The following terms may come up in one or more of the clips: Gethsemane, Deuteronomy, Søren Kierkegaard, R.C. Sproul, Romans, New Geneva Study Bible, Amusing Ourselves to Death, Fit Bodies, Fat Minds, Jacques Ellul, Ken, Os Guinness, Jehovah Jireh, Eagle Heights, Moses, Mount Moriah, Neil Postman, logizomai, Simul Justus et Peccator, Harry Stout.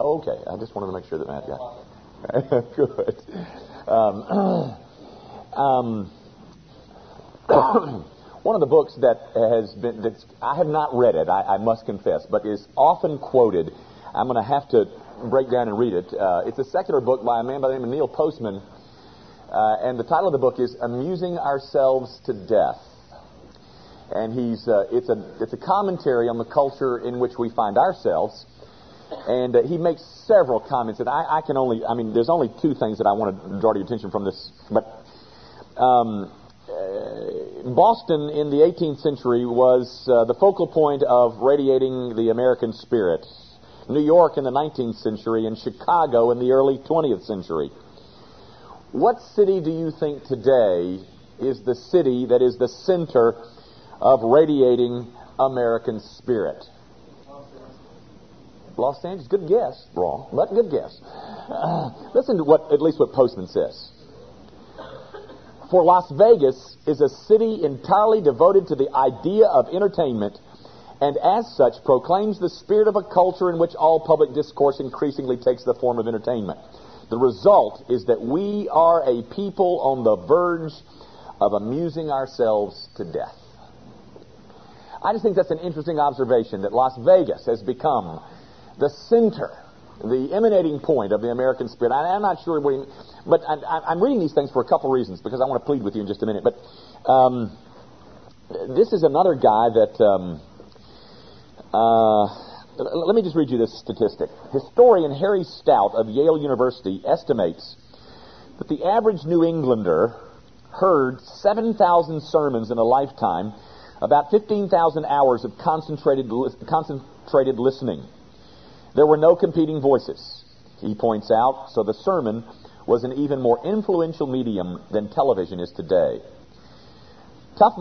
Okay, I just wanted to make sure that Matt got it. Good. One of the books that I have not read it, I must confess, but is often quoted. I'm going to have to break down and read it. It's a secular book by a man by the name of Neil Postman, and the title of the book is "Amusing Ourselves to Death." And it's a commentary on the culture in which we find ourselves. And he makes several comments, and there's only two things that I want to draw to your attention from this. But Boston in the 18th century was the focal point of radiating the American spirit. New York in the 19th century, and Chicago in the early 20th century. What city do you think today is the city that is the center of radiating American spirit? Los Angeles, good guess. Wrong, but good guess. Listen to at least what Postman says. For Las Vegas is a city entirely devoted to the idea of entertainment, and as such proclaims the spirit of a culture in which all public discourse increasingly takes the form of entertainment. The result is that we are a people on the verge of amusing ourselves to death. I just think that's an interesting observation, that Las Vegas has become the center, the emanating point of the American spirit. I'm not sure, but I'm reading these things for a couple reasons, because I want to plead with you in just a minute. But this is another guy that... let me just read you this statistic. Historian Harry Stout of Yale University estimates that the average New Englander heard 7,000 sermons in a lifetime, about 15,000 hours of concentrated listening. There were no competing voices, he points out, so the sermon was an even more influential medium than television is today. Such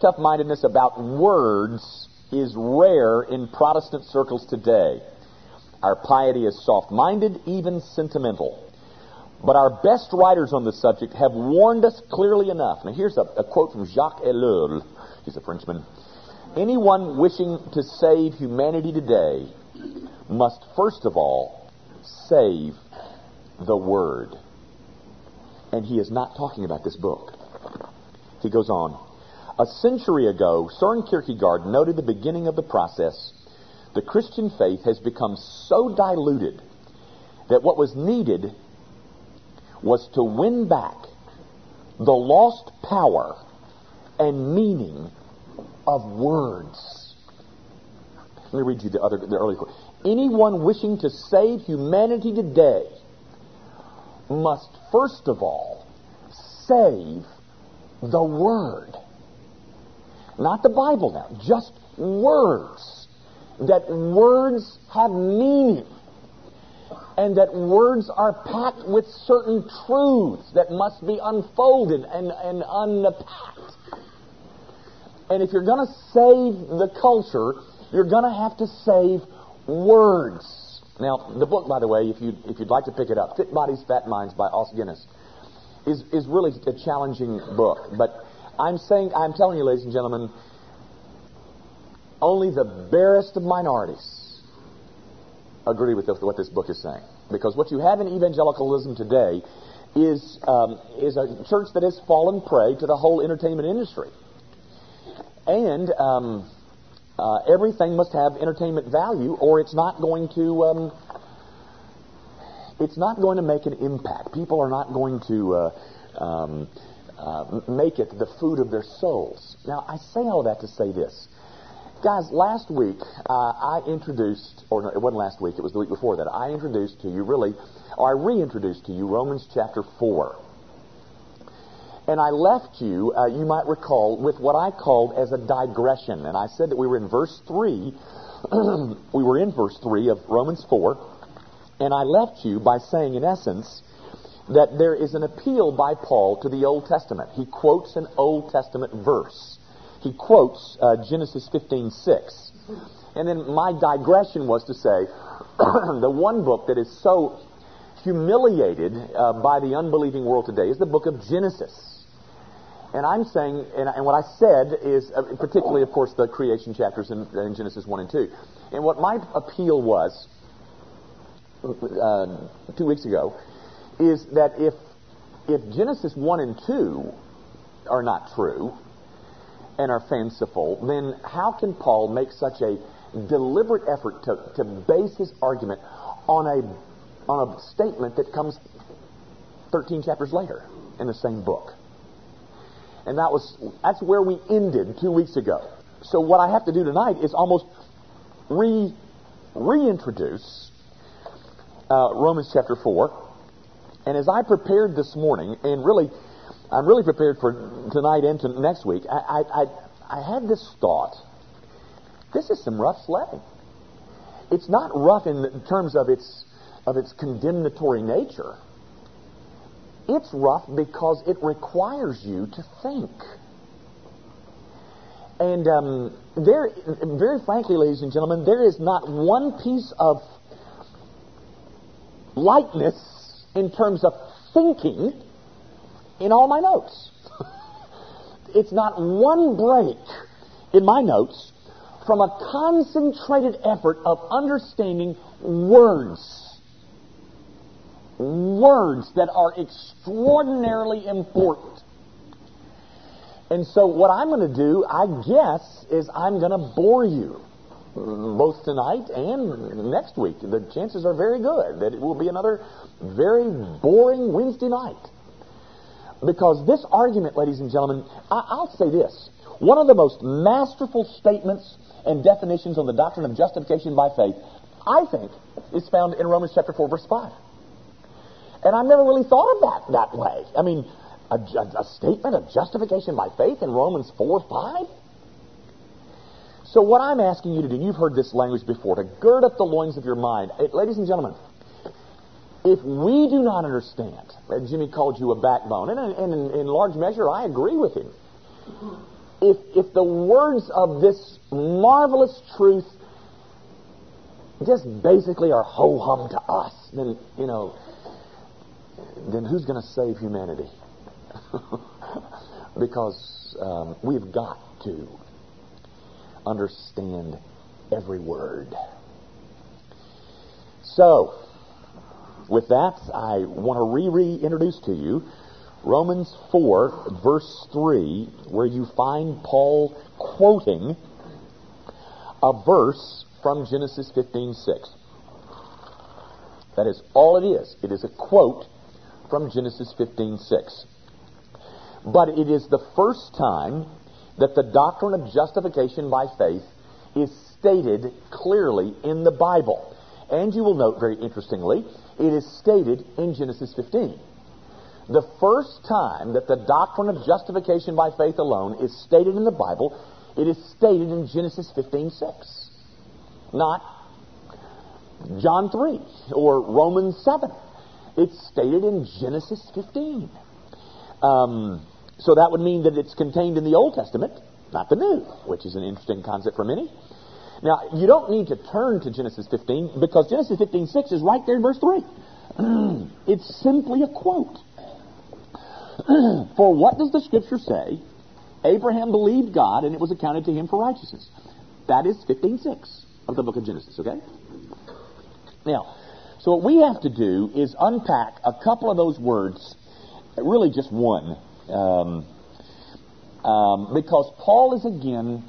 tough-mindedness about words is rare in Protestant circles today. Our piety is soft-minded, even sentimental. But our best writers on the subject have warned us clearly enough. Now here's a quote from Jacques Ellul. He's a Frenchman. Anyone wishing to save humanity today must first of all save the Word. And he is not talking about this book. He goes on. A century ago, Søren Kierkegaard noted the beginning of the process. The Christian faith has become so diluted that what was needed was to win back the lost power and meaning of words. Let me read you the early quote. Anyone wishing to save humanity today must first of all save the Word. Not the Bible now, just words. That words have meaning. And that words are packed with certain truths that must be unfolded and unpacked. And if you're going to save the culture, you're going to have to save words. Now, the book, by the way, if you'd like to pick it up, Fit Bodies, Fat Minds by Os Guinness, is really a challenging book. But I'm telling you, ladies and gentlemen, only the barest of minorities agree with what this book is saying. Because what you have in evangelicalism today is a church that has fallen prey to the whole entertainment industry. And... everything must have entertainment value, or it's not going to make an impact. People are not going to make it the food of their souls. Now, I say all that to say this, guys. Last week I introduced, or no, it wasn't last week; it was the week before that. I introduced to you, reintroduced to you Romans chapter 4. And I left you, you might recall, with what I called as a digression. And I said that we were in verse 3. We were in verse 3 of Romans 4. And I left you by saying, in essence, that there is an appeal by Paul to the Old Testament. He quotes an Old Testament verse. He quotes Genesis 15:6. And then my digression was to say, the one book that is so humiliated by the unbelieving world today is the book of Genesis. And I'm saying, and what I said is, particularly, of course, the creation chapters in Genesis 1 and 2. And what my appeal was 2 weeks ago is that if Genesis 1 and 2 are not true and are fanciful, then how can Paul make such a deliberate effort to base his argument on a statement that comes 13 chapters later in the same book? And that's where we ended 2 weeks ago. So what I have to do tonight is almost reintroduce Romans chapter 4. And as I prepared this morning, and really, I'm really prepared for tonight and to next week, I had this thought. This is some rough sledding. It's not rough in terms of its condemnatory nature. It's rough because it requires you to think. And very frankly, ladies and gentlemen, there is not one piece of lightness in terms of thinking in all my notes. It's not one break in my notes from a concentrated effort of understanding words. Words that are extraordinarily important. And so what I'm going to do, I guess, is I'm going to bore you both tonight and next week. The chances are very good that it will be another very boring Wednesday night. Because this argument, ladies and gentlemen, I'll say this. One of the most masterful statements and definitions on the doctrine of justification by faith, I think, is found in Romans chapter 4, verse 5. And I've never really thought of that way. I mean, a statement of justification by faith in Romans 4, 5? So what I'm asking you to do, you've heard this language before, to gird up the loins of your mind. Ladies and gentlemen, if we do not understand, Jimmy called you a backbone, and in large measure I agree with him. If the words of this marvelous truth just basically are ho-hum to us, then, you know, then who's going to save humanity? Because we've got to understand every word. So, with that, I want to reintroduce to you Romans 4, verse 3, where you find Paul quoting a verse from Genesis 15:6. That is all it is. It is a quote from Genesis 15:6. But it is the first time that the doctrine of justification by faith is stated clearly in the Bible. And you will note, very interestingly, it is stated in Genesis 15. The first time that the doctrine of justification by faith alone is stated in the Bible, it is stated in Genesis 15:6. Not John 3 or Romans 7. It's stated in Genesis 15. So that would mean that it's contained in the Old Testament, not the New, which is an interesting concept for many. Now, you don't need to turn to Genesis 15 because Genesis 15:6 is right there in verse 3. It's simply a quote. For what does the Scripture say? Abraham believed God and it was accounted to him for righteousness. That is 15:6 of the book of Genesis, okay? Now, so what we have to do is unpack a couple of those words, really just one, because Paul is again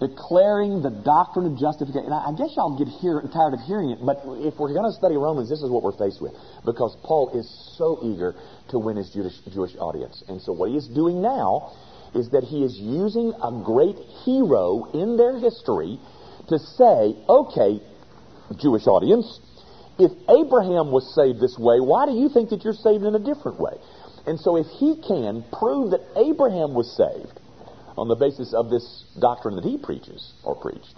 declaring the doctrine of justification. And I guess y'all get tired of hearing it, but if we're going to study Romans, this is what we're faced with, because Paul is so eager to win his Jewish audience. And so what he is doing now is that he is using a great hero in their history to say, okay, Jewish audience, if Abraham was saved this way, why do you think that you're saved in a different way? And so if he can prove that Abraham was saved on the basis of this doctrine that he preaches or preached,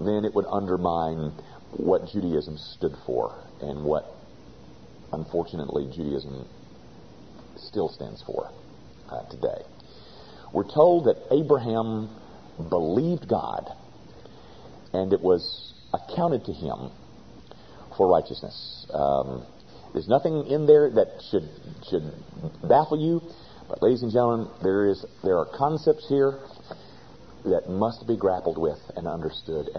then it would undermine what Judaism stood for and what, unfortunately, Judaism still stands for today. We're told that Abraham believed God and it was accounted to him for righteousness. There's nothing in there that should baffle you, but ladies and gentlemen, there are concepts here that must be grappled with and understood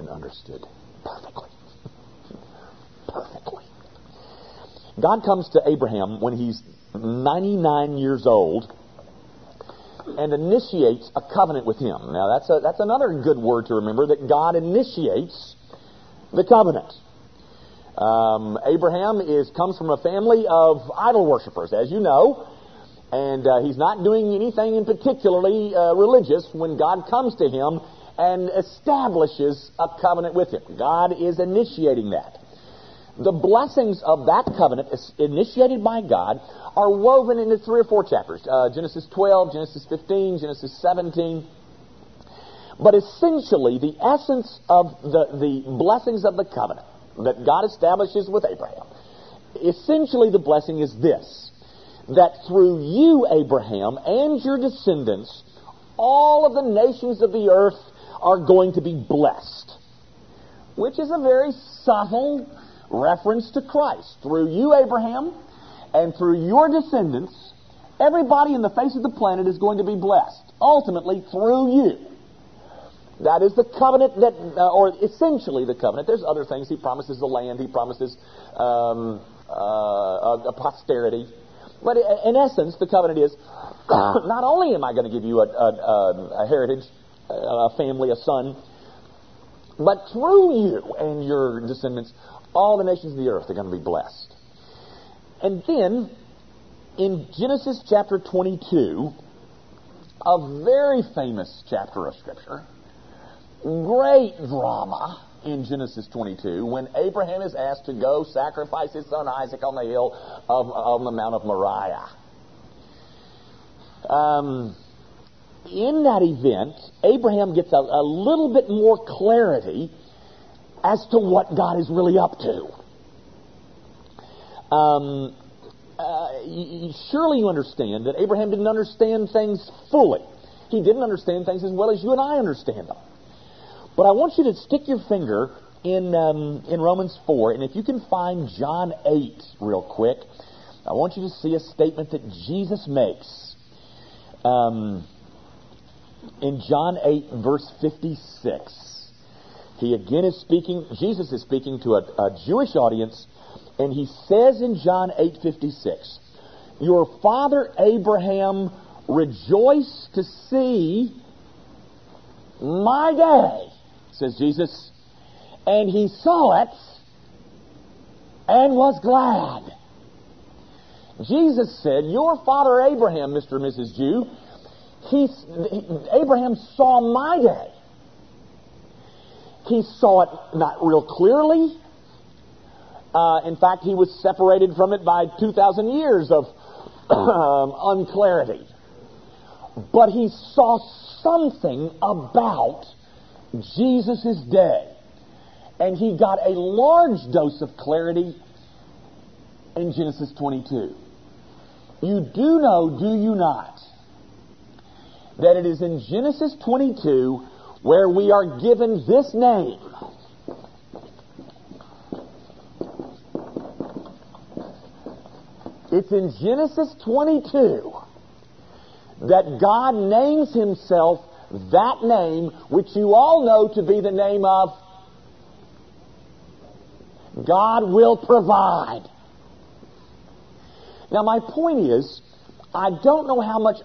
perfectly. God comes to Abraham when he's 99 years old and initiates a covenant with him. Now, that's another good word to remember, that God initiates the covenant. Abraham comes from a family of idol worshipers, as you know, and he's not doing anything in particularly religious when God comes to him and establishes a covenant with him. God is initiating that. The blessings of that covenant, initiated by God, are woven into 3 or 4 chapters. Genesis 12, Genesis 15, Genesis 17. But essentially, the essence of the blessings of the covenant that God establishes with Abraham, essentially the blessing is this, that through you, Abraham, and your descendants, all of the nations of the earth are going to be blessed, which is a very subtle reference to Christ. Through you, Abraham, and through your descendants, everybody in the face of the planet is going to be blessed, ultimately through you. That is the covenant that, or essentially the covenant. There's other things. He promises the land. He promises a posterity. But in essence, the covenant is, not only am I going to give you a heritage, a family, a son, but through you and your descendants, all the nations of the earth are going to be blessed. And then, in Genesis chapter 22, a very famous chapter of Scripture, great drama in Genesis 22, when Abraham is asked to go sacrifice his son Isaac on the hill on the Mount of Moriah. In that event, Abraham gets a little bit more clarity as to what God is really up to. Surely you understand that Abraham didn't understand things fully. He didn't understand things as well as you and I understand them. But I want you to stick your finger in Romans 4, and if you can find John 8 real quick, I want you to see a statement that Jesus makes in John 8, verse 56. He again is speaking, Jesus is speaking to a Jewish audience, and he says in John 8:56, "Your father Abraham rejoiced to see my day," says Jesus, "and he saw it and was glad." Jesus said, your father Abraham, Mr. and Mrs. Jew, Abraham saw my day. He saw it not real clearly. In fact, he was separated from it by 2,000 years of unclarity. But he saw something about Jesus' day. And he got a large dose of clarity in Genesis 22. You do know, do you not, that it is in Genesis 22 where we are given this name, it's in Genesis 22 that God names himself that name which you all know to be the name of God will provide. Now my point is, I don't know how much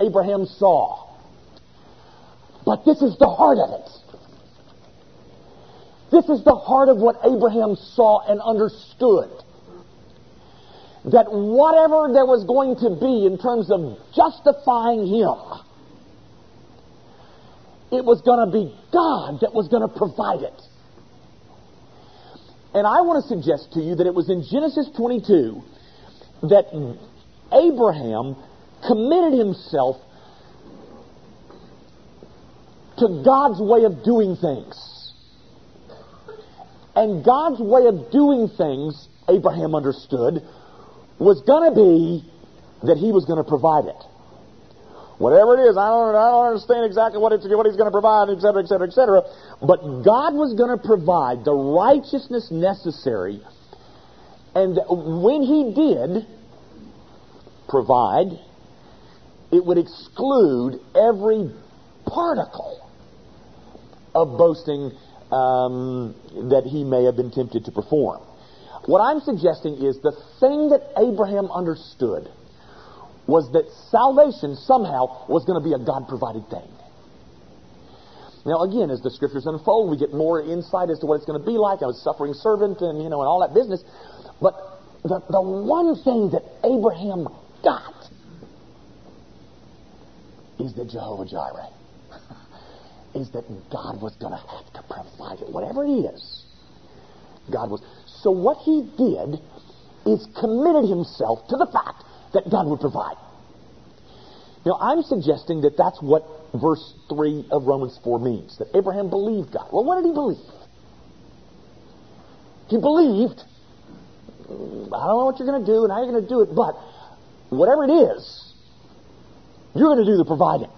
Abraham saw. But this is the heart of it. This is the heart of what Abraham saw and understood. That whatever there was going to be in terms of justifying him, it was going to be God that was going to provide it. And I want to suggest to you that it was in Genesis 22 that Abraham committed himself to God's way of doing things. And God's way of doing things, Abraham understood, was going to be that he was going to provide it. Whatever it is, I don't understand exactly what he's going to provide, et cetera, et cetera, et cetera. But God was going to provide the righteousness necessary. And when he did provide, it would exclude every particle of boasting that he may have been tempted to perform. What I'm suggesting is the thing that Abraham understood was that salvation somehow was going to be a God-provided thing. Now, again, as the Scriptures unfold, we get more insight as to what it's going to be like. I was a suffering servant and, you know, and all that business. But the one thing that Abraham got is that Jehovah Jireh, is that God was going to have to provide it. Whatever it is, God was. So what he did is committed himself to the fact that God would provide. Now, I'm suggesting that that's what verse 3 of Romans 4 means, that Abraham believed God. Well, what did he believe? He believed, I don't know what you're going to do and how you're going to do it, but whatever it is, you're going to do the providing.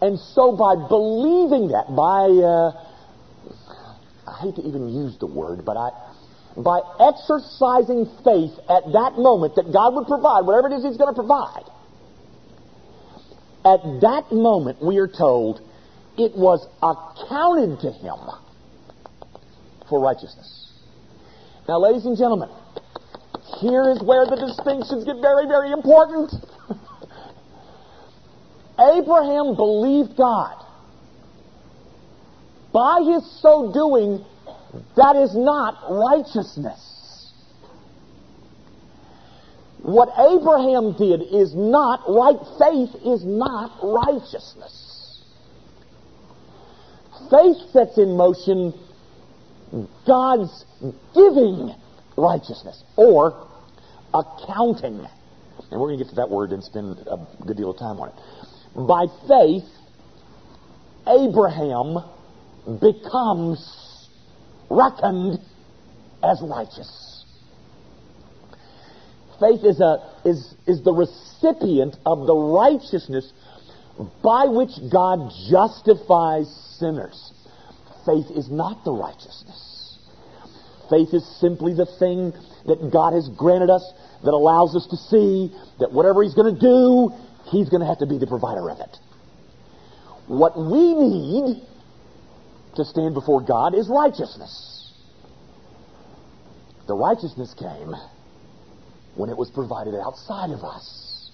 And so by believing that, by, I hate to even use the word, but by exercising faith at that moment that God would provide whatever it is he's going to provide, at that moment, we are told, it was accounted to him for righteousness. Now, ladies and gentlemen, here is where the distinctions get very, very important. Abraham believed God. By his so doing, that is not righteousness. What Abraham did is not right. Faith is not righteousness. Faith sets in motion God's giving righteousness or accounting. And we're going to get to that word and spend a good deal of time on it. By faith, Abraham becomes reckoned as righteous. Faith is the recipient of the righteousness by which God justifies sinners. Faith is not the righteousness. Faith is simply the thing that God has granted us that allows us to see that whatever he's going to do, he's going to have to be the provider of it. What we need to stand before God is righteousness. The righteousness came when it was provided outside of us.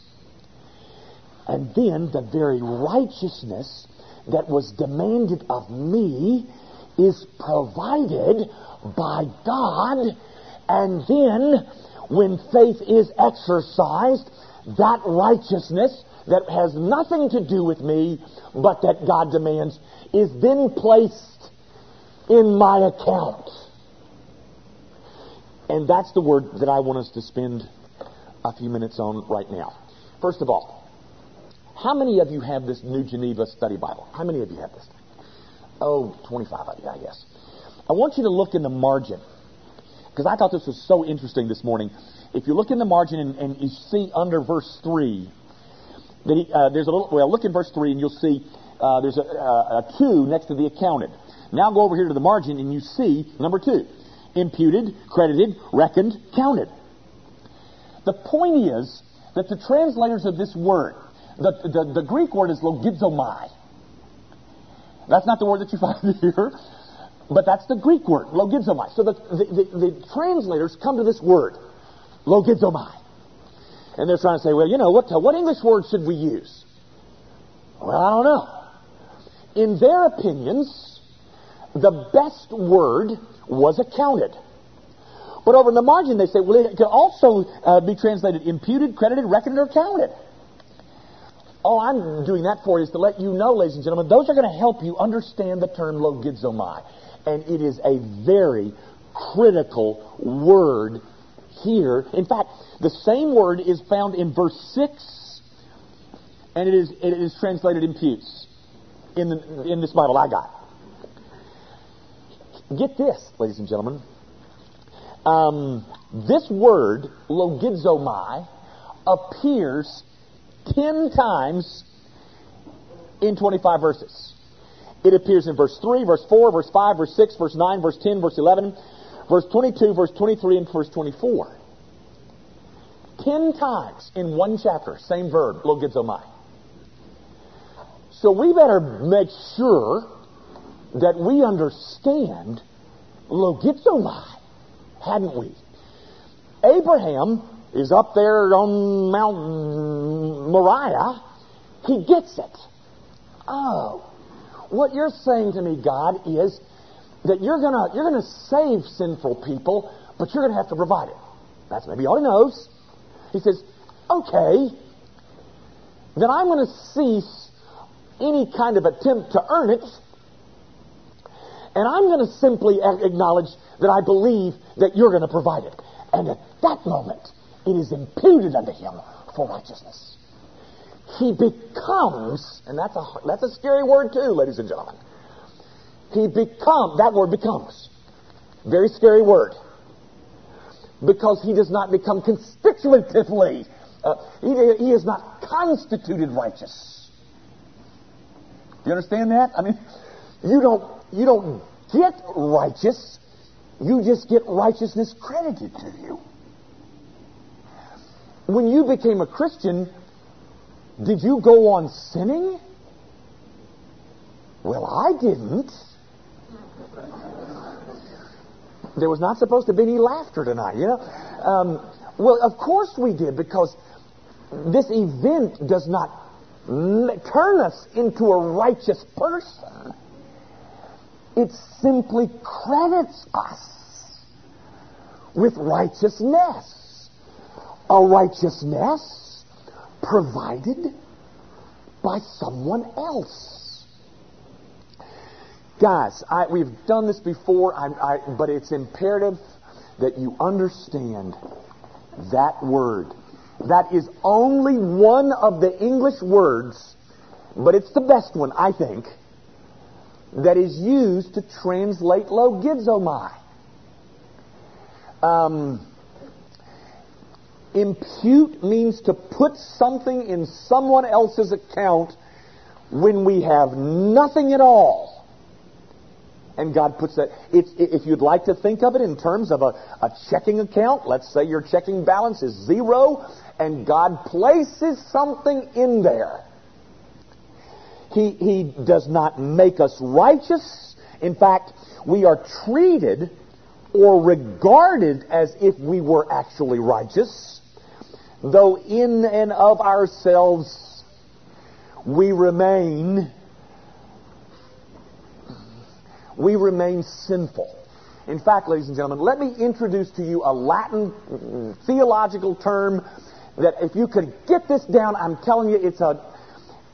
And then the very righteousness that was demanded of me is provided by God. And then when faith is exercised, that righteousness that has nothing to do with me, but that God demands, is then placed in my account. And that's the word that I want us to spend a few minutes on right now. First of all, how many of you have this New Geneva Study Bible? How many of you have this? Oh, 25 of you, I guess. I want you to look in the margin, because I thought this was so interesting this morning. If you look in the margin and you see under verse 3, there's a little, well, look in verse 3 and you'll see there's a 2 next to the accounted. Now go over here to the margin and you see number 2, imputed, credited, reckoned, counted. The point is that the translators of this word, the Greek word is logizomai. That's not the word that you find here, but that's the Greek word, logizomai. So the translators come to this word, logizomai. And they're trying to say, well, you know, what English word should we use? Well, I don't know. In their opinions, the best word was accounted. But over in the margin, they say, well, it could also be translated imputed, credited, reckoned, or counted. All I'm doing that for is to let you know, ladies and gentlemen, those are going to help you understand the term logizomai. And it is a very critical word here. In fact, the same word is found in verse 6, and it is translated imputes in this Bible I got. Get this, ladies and gentlemen. This word, logizomai, appears 10 times in 25 verses. It appears in verse 3, verse 4, verse 5, verse 6, verse 9, verse 10, verse 11, verse 22, verse 23, and verse 24. 10 times in one chapter, same verb, logizomai. So we better make sure that we understand logizomai. hadn't we? Abraham is up there on Mount Moriah. He gets it. Oh, what you're saying to me, God, is that you're gonna save sinful people, but you're gonna have to provide it. That's maybe all he knows. He says, okay, then I'm gonna cease any kind of attempt to earn it, and I'm gonna simply acknowledge that I believe that you're gonna provide it. And at that moment, it is imputed unto him for righteousness. He becomes, and that's a scary word too, ladies and gentlemen. He becomes, that word becomes, very scary word, because he does not become constitutively, he is not constituted righteous. Do you understand that? I mean, you don't get righteous, you just get righteousness credited to you. When you became a Christian, did you go on sinning? Well, I didn't. There was not supposed to be any laughter tonight, you know. Well, of course we did, because this event does not turn us into a righteous person. It simply credits us with righteousness. A righteousness provided by someone else. Guys, we've done this before, but it's imperative that you understand that word. That is only one of the English words, but it's the best one, I think, that is used to translate logizomai. Impute means to put something in someone else's account when we have nothing at all. And God puts that. If you'd like to think of it in terms of a checking account, let's say your checking balance is zero, and God places something in there. He does not make us righteous. In fact, we are treated or regarded as if we were actually righteous, though in and of ourselves we remain sinful. In fact, ladies and gentlemen, let me introduce to you a Latin theological term that if you could get this down, I'm telling you,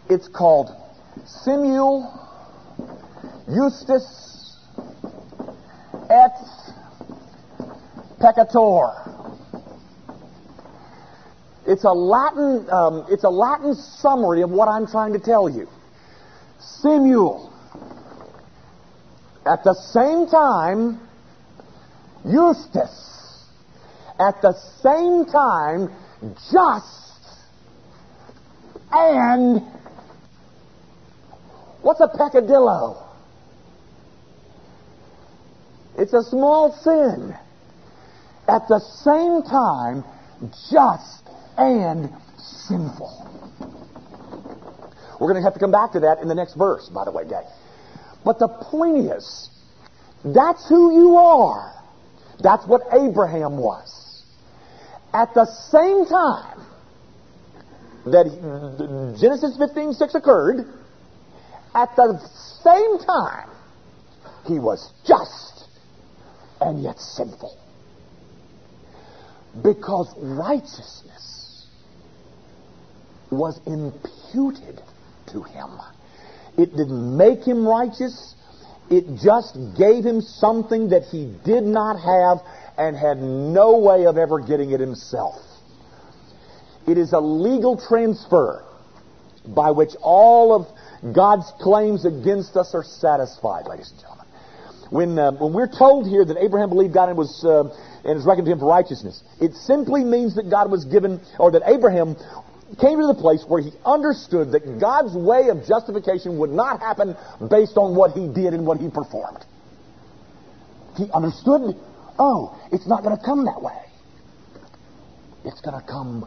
it's called Simul Justus et Peccator. It's a Latin summary of what I'm trying to tell you. Simul. At the same time, Justus. At the same time, just. And what's a peccadillo? It's a small sin. At the same time, just and sinful. We're going to have to come back to that in the next verse, by the way, guys. But the point is, that's who you are. That's what Abraham was. At the same time that Genesis 15:6 occurred, at the same time, he was just and yet sinful. Because righteousness was imputed to him. It didn't make him righteous. It just gave him something that he did not have and had no way of ever getting it himself. It is a legal transfer by which all of God's claims against us are satisfied, ladies and gentlemen. When we're told here that Abraham believed God and is reckoned to him for righteousness, it simply means that God was given, or that Abraham came to the place where he understood that God's way of justification would not happen based on what he did and what he performed. He understood, oh, it's not going to come that way. It's going to come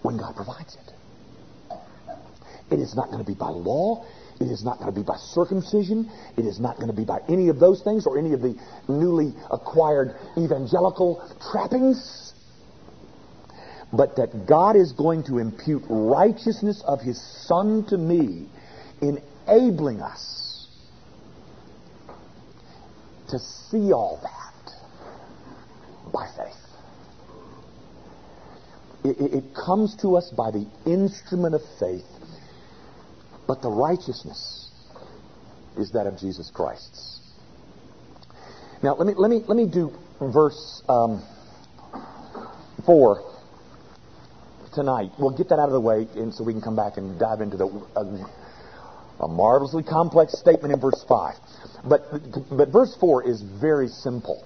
when God provides it. It is not going to be by law. It is not going to be by circumcision. It is not going to be by any of those things or any of the newly acquired evangelical trappings. But that God is going to impute righteousness of His Son to me, enabling us to see all that by faith. It comes to us by the instrument of faith, but the righteousness is that of Jesus Christ. Now let me do verse 4 tonight. We'll get that out of the way, and so we can come back and dive into the a marvelously complex statement in verse 5. But verse 4 is very simple.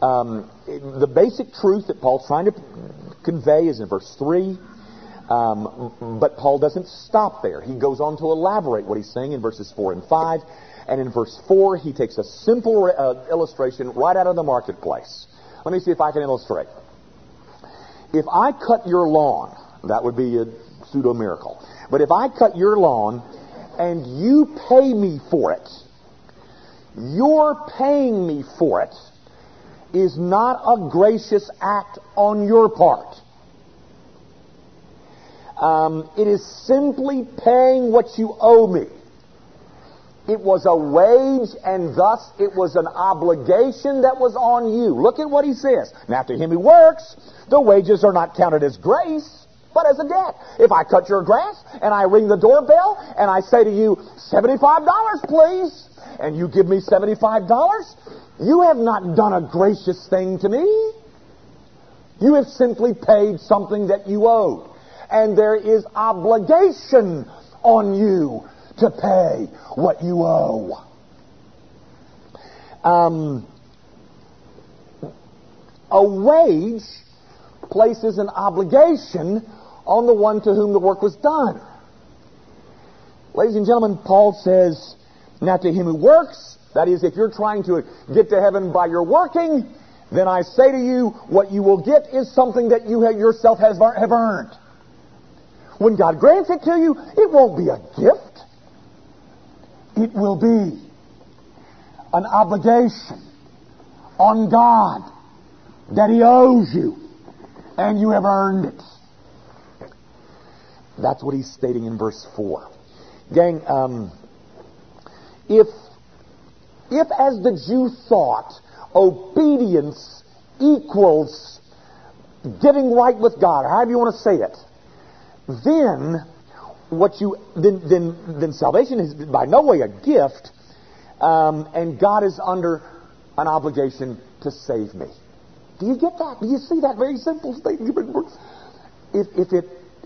The basic truth that Paul's trying to convey is in verse 3, but Paul doesn't stop there. He goes on to elaborate what he's saying in verses 4 and 5, and in verse 4 he takes a simple illustration right out of the marketplace. Let me see if I can illustrate. If I cut your lawn, that would be a pseudo-miracle, but if I cut your lawn and you pay me for it, you're paying me for it, is not a gracious act on your part. It is simply paying what you owe me. It was a wage, and thus it was an obligation that was on you. Look at what he says. Now, to him who works, the wages are not counted as grace, but as a debt. If I cut your grass, and I ring the doorbell, and I say to you, $75, please, and you give me $75, you have not done a gracious thing to me. You have simply paid something that you owed. And there is obligation on you to pay what you owe. A wage places an obligation on the one to whom the work was done. Ladies and gentlemen, Paul says, now to him who works, that is, if you're trying to get to heaven by your working, then I say to you, what you will get is something that you yourself have earned. When God grants it to you, it won't be a gift. It will be an obligation on God that He owes you, and you have earned it. That's what he's stating in verse 4. Gang, if, as the Jew thought, obedience equals getting right with God, or however you want to say it, then salvation is by no way a gift, and God is under an obligation to save me. Do you get that? Do you see that very simple statement?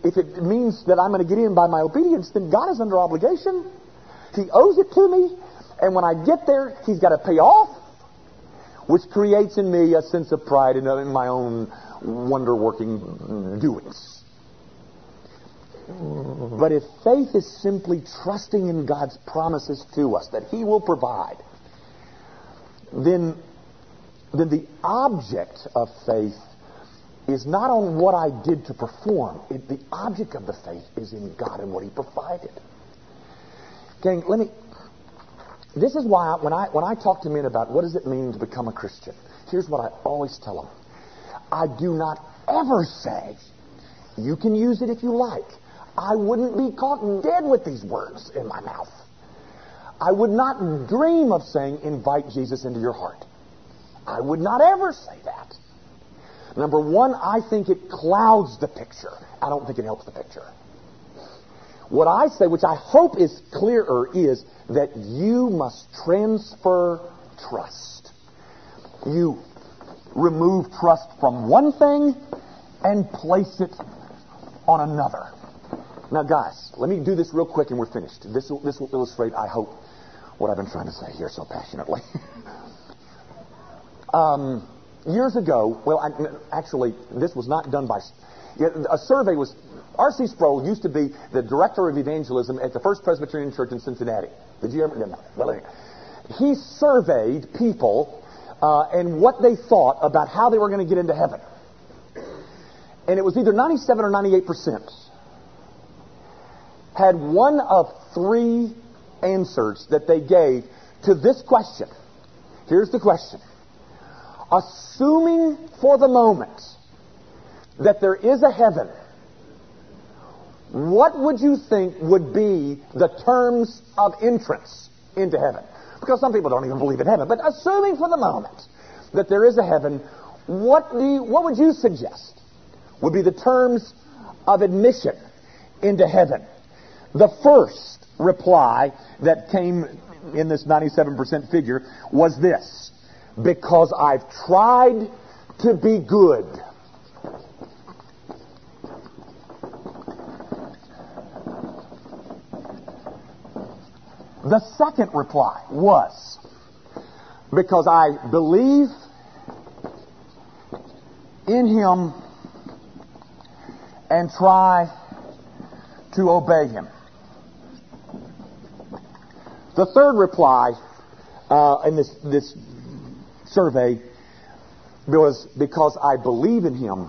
If it means that I'm going to get in by my obedience, then God is under obligation. He owes it to me. And when I get there, He's got to pay off, which creates in me a sense of pride in my own wonder-working doings. But if faith is simply trusting in God's promises to us, that He will provide, then the object of faith is not on what I did to perform. The object of the faith is in God and what He provided. Gang, this is why when I talk to men about what does it mean to become a Christian, here's what I always tell them. I do not ever say, you can use it if you like. I wouldn't be caught dead with these words in my mouth. I would not dream of saying, invite Jesus into your heart. I would not ever say that. Number one, I think it clouds the picture. I don't think it helps the picture. What I say, which I hope is clearer, is that you must transfer trust. You remove trust from one thing and place it on another. Now, guys, let me do this real quick and we're finished. This will illustrate, I hope, what I've been trying to say here so passionately. Years ago, this was not done by... A survey was... R.C. Sproul used to be the director of evangelism at the First Presbyterian Church in Cincinnati. Did you ever? No. Well, he surveyed people and what they thought about how they were going to get into heaven. And it was either 97 or 98% had one of three answers that they gave to this question. Here's the question. Assuming for the moment that there is a heaven, what would you think would be the terms of entrance into heaven? Because some people don't even believe in heaven. But assuming for the moment that there is a heaven, what would you suggest would be the terms of admission into heaven? The first reply that came in this 97% figure was this: because I've tried to be good. The second reply was, because I believe in Him and try to obey Him. The third reply in this survey was, because I believe in Him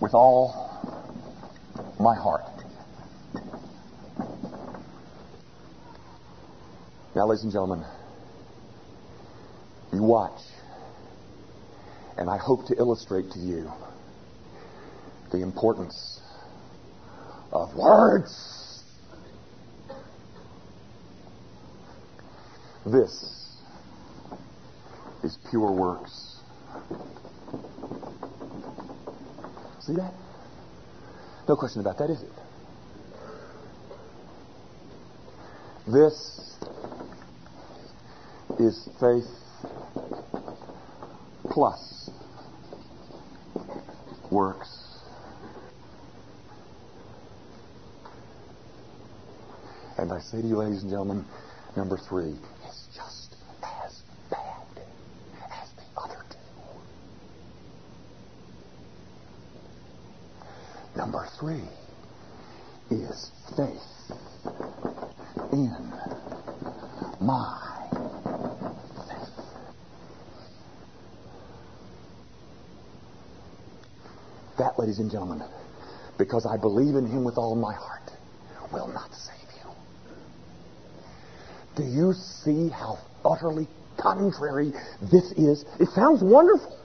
with all my heart. Now, ladies and gentlemen, you watch, and I hope to illustrate to you the importance of words. This is pure works. See that? No question about that, is it? This is faith plus works. And I say to you, ladies and gentlemen, number three, it's just as bad as the other two. Number three is faith in my that, ladies and gentlemen, because I believe in Him with all my heart, will not save you. Do you see how utterly contrary this is? It sounds wonderful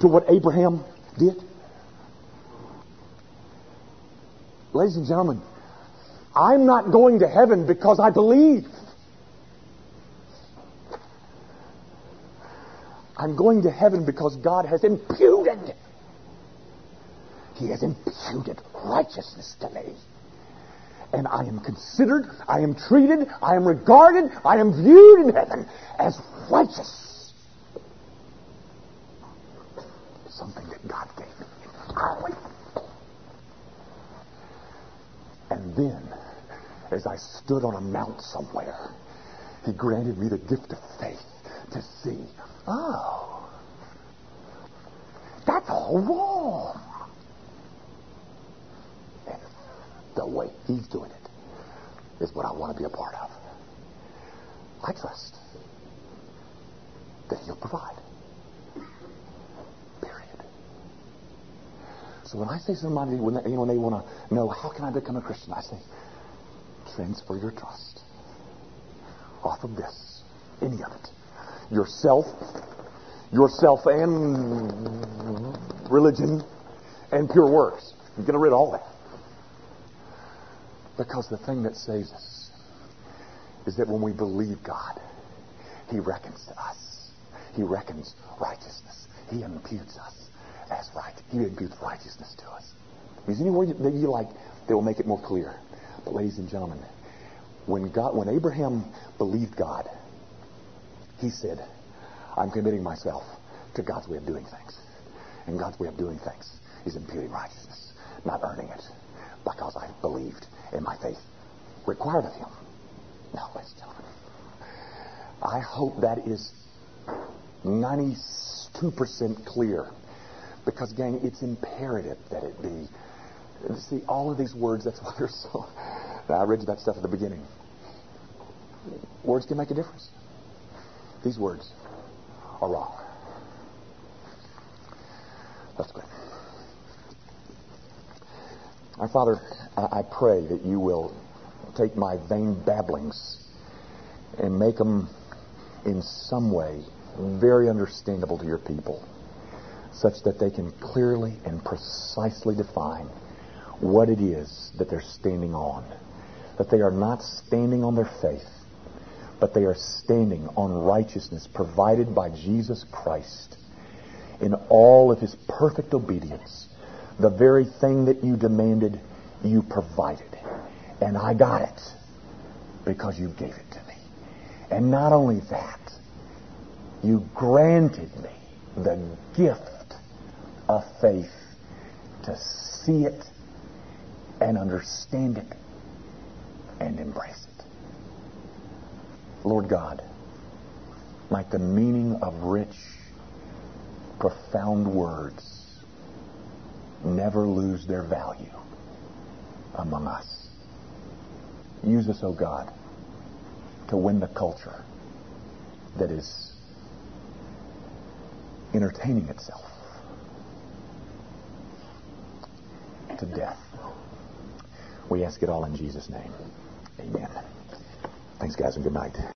to what Abraham did. Ladies and gentlemen, I'm not going to heaven because I believe. I'm going to heaven because God has imputed it. He has imputed righteousness to me. And I am considered, I am treated, I am regarded, I am viewed in heaven as righteous. Something that God gave me entirely. And then, as I stood on a mount somewhere, He granted me the gift of faith to see, oh, that's all wrong. The way He's doing it is what I want to be a part of. I trust that He'll provide. Period. So when I say to somebody, when they want to know, how can I become a Christian? I say, transfer your trust off of this, any of it. Yourself and religion and pure works. Get rid of all that. Because the thing that saves us is that when we believe God, He reckons to us. He reckons righteousness. He imputes us as right. He imputes righteousness to us. There's any word that you like that will make it more clear. But ladies and gentlemen, when Abraham believed God, he said, I'm committing myself to God's way of doing things. And God's way of doing things is imputing righteousness, not earning it. Because I believed in my faith required of Him. Now, ladies and gentlemen, I hope that is 92% clear. Because, gang, it's imperative that it be. See, all of these words, that's why they're so... Now, I read you that stuff at the beginning. Words can make a difference. These words are wrong. Let's go. Our Father, I pray that you will take my vain babblings and make them in some way very understandable to your people, such that they can clearly and precisely define what it is that they're standing on. That they are not standing on their faith, but they are standing on righteousness provided by Jesus Christ in all of His perfect obedience. The very thing that you demanded, you provided. And I got it because you gave it to me. And not only that, you granted me the gift of faith to see it and understand it and embrace it. Lord God, like the meaning of rich, profound words never lose their value among us. Use us, O God, to win the culture that is entertaining itself to death. We ask it all in Jesus' name. Amen. Thanks, guys, and good night.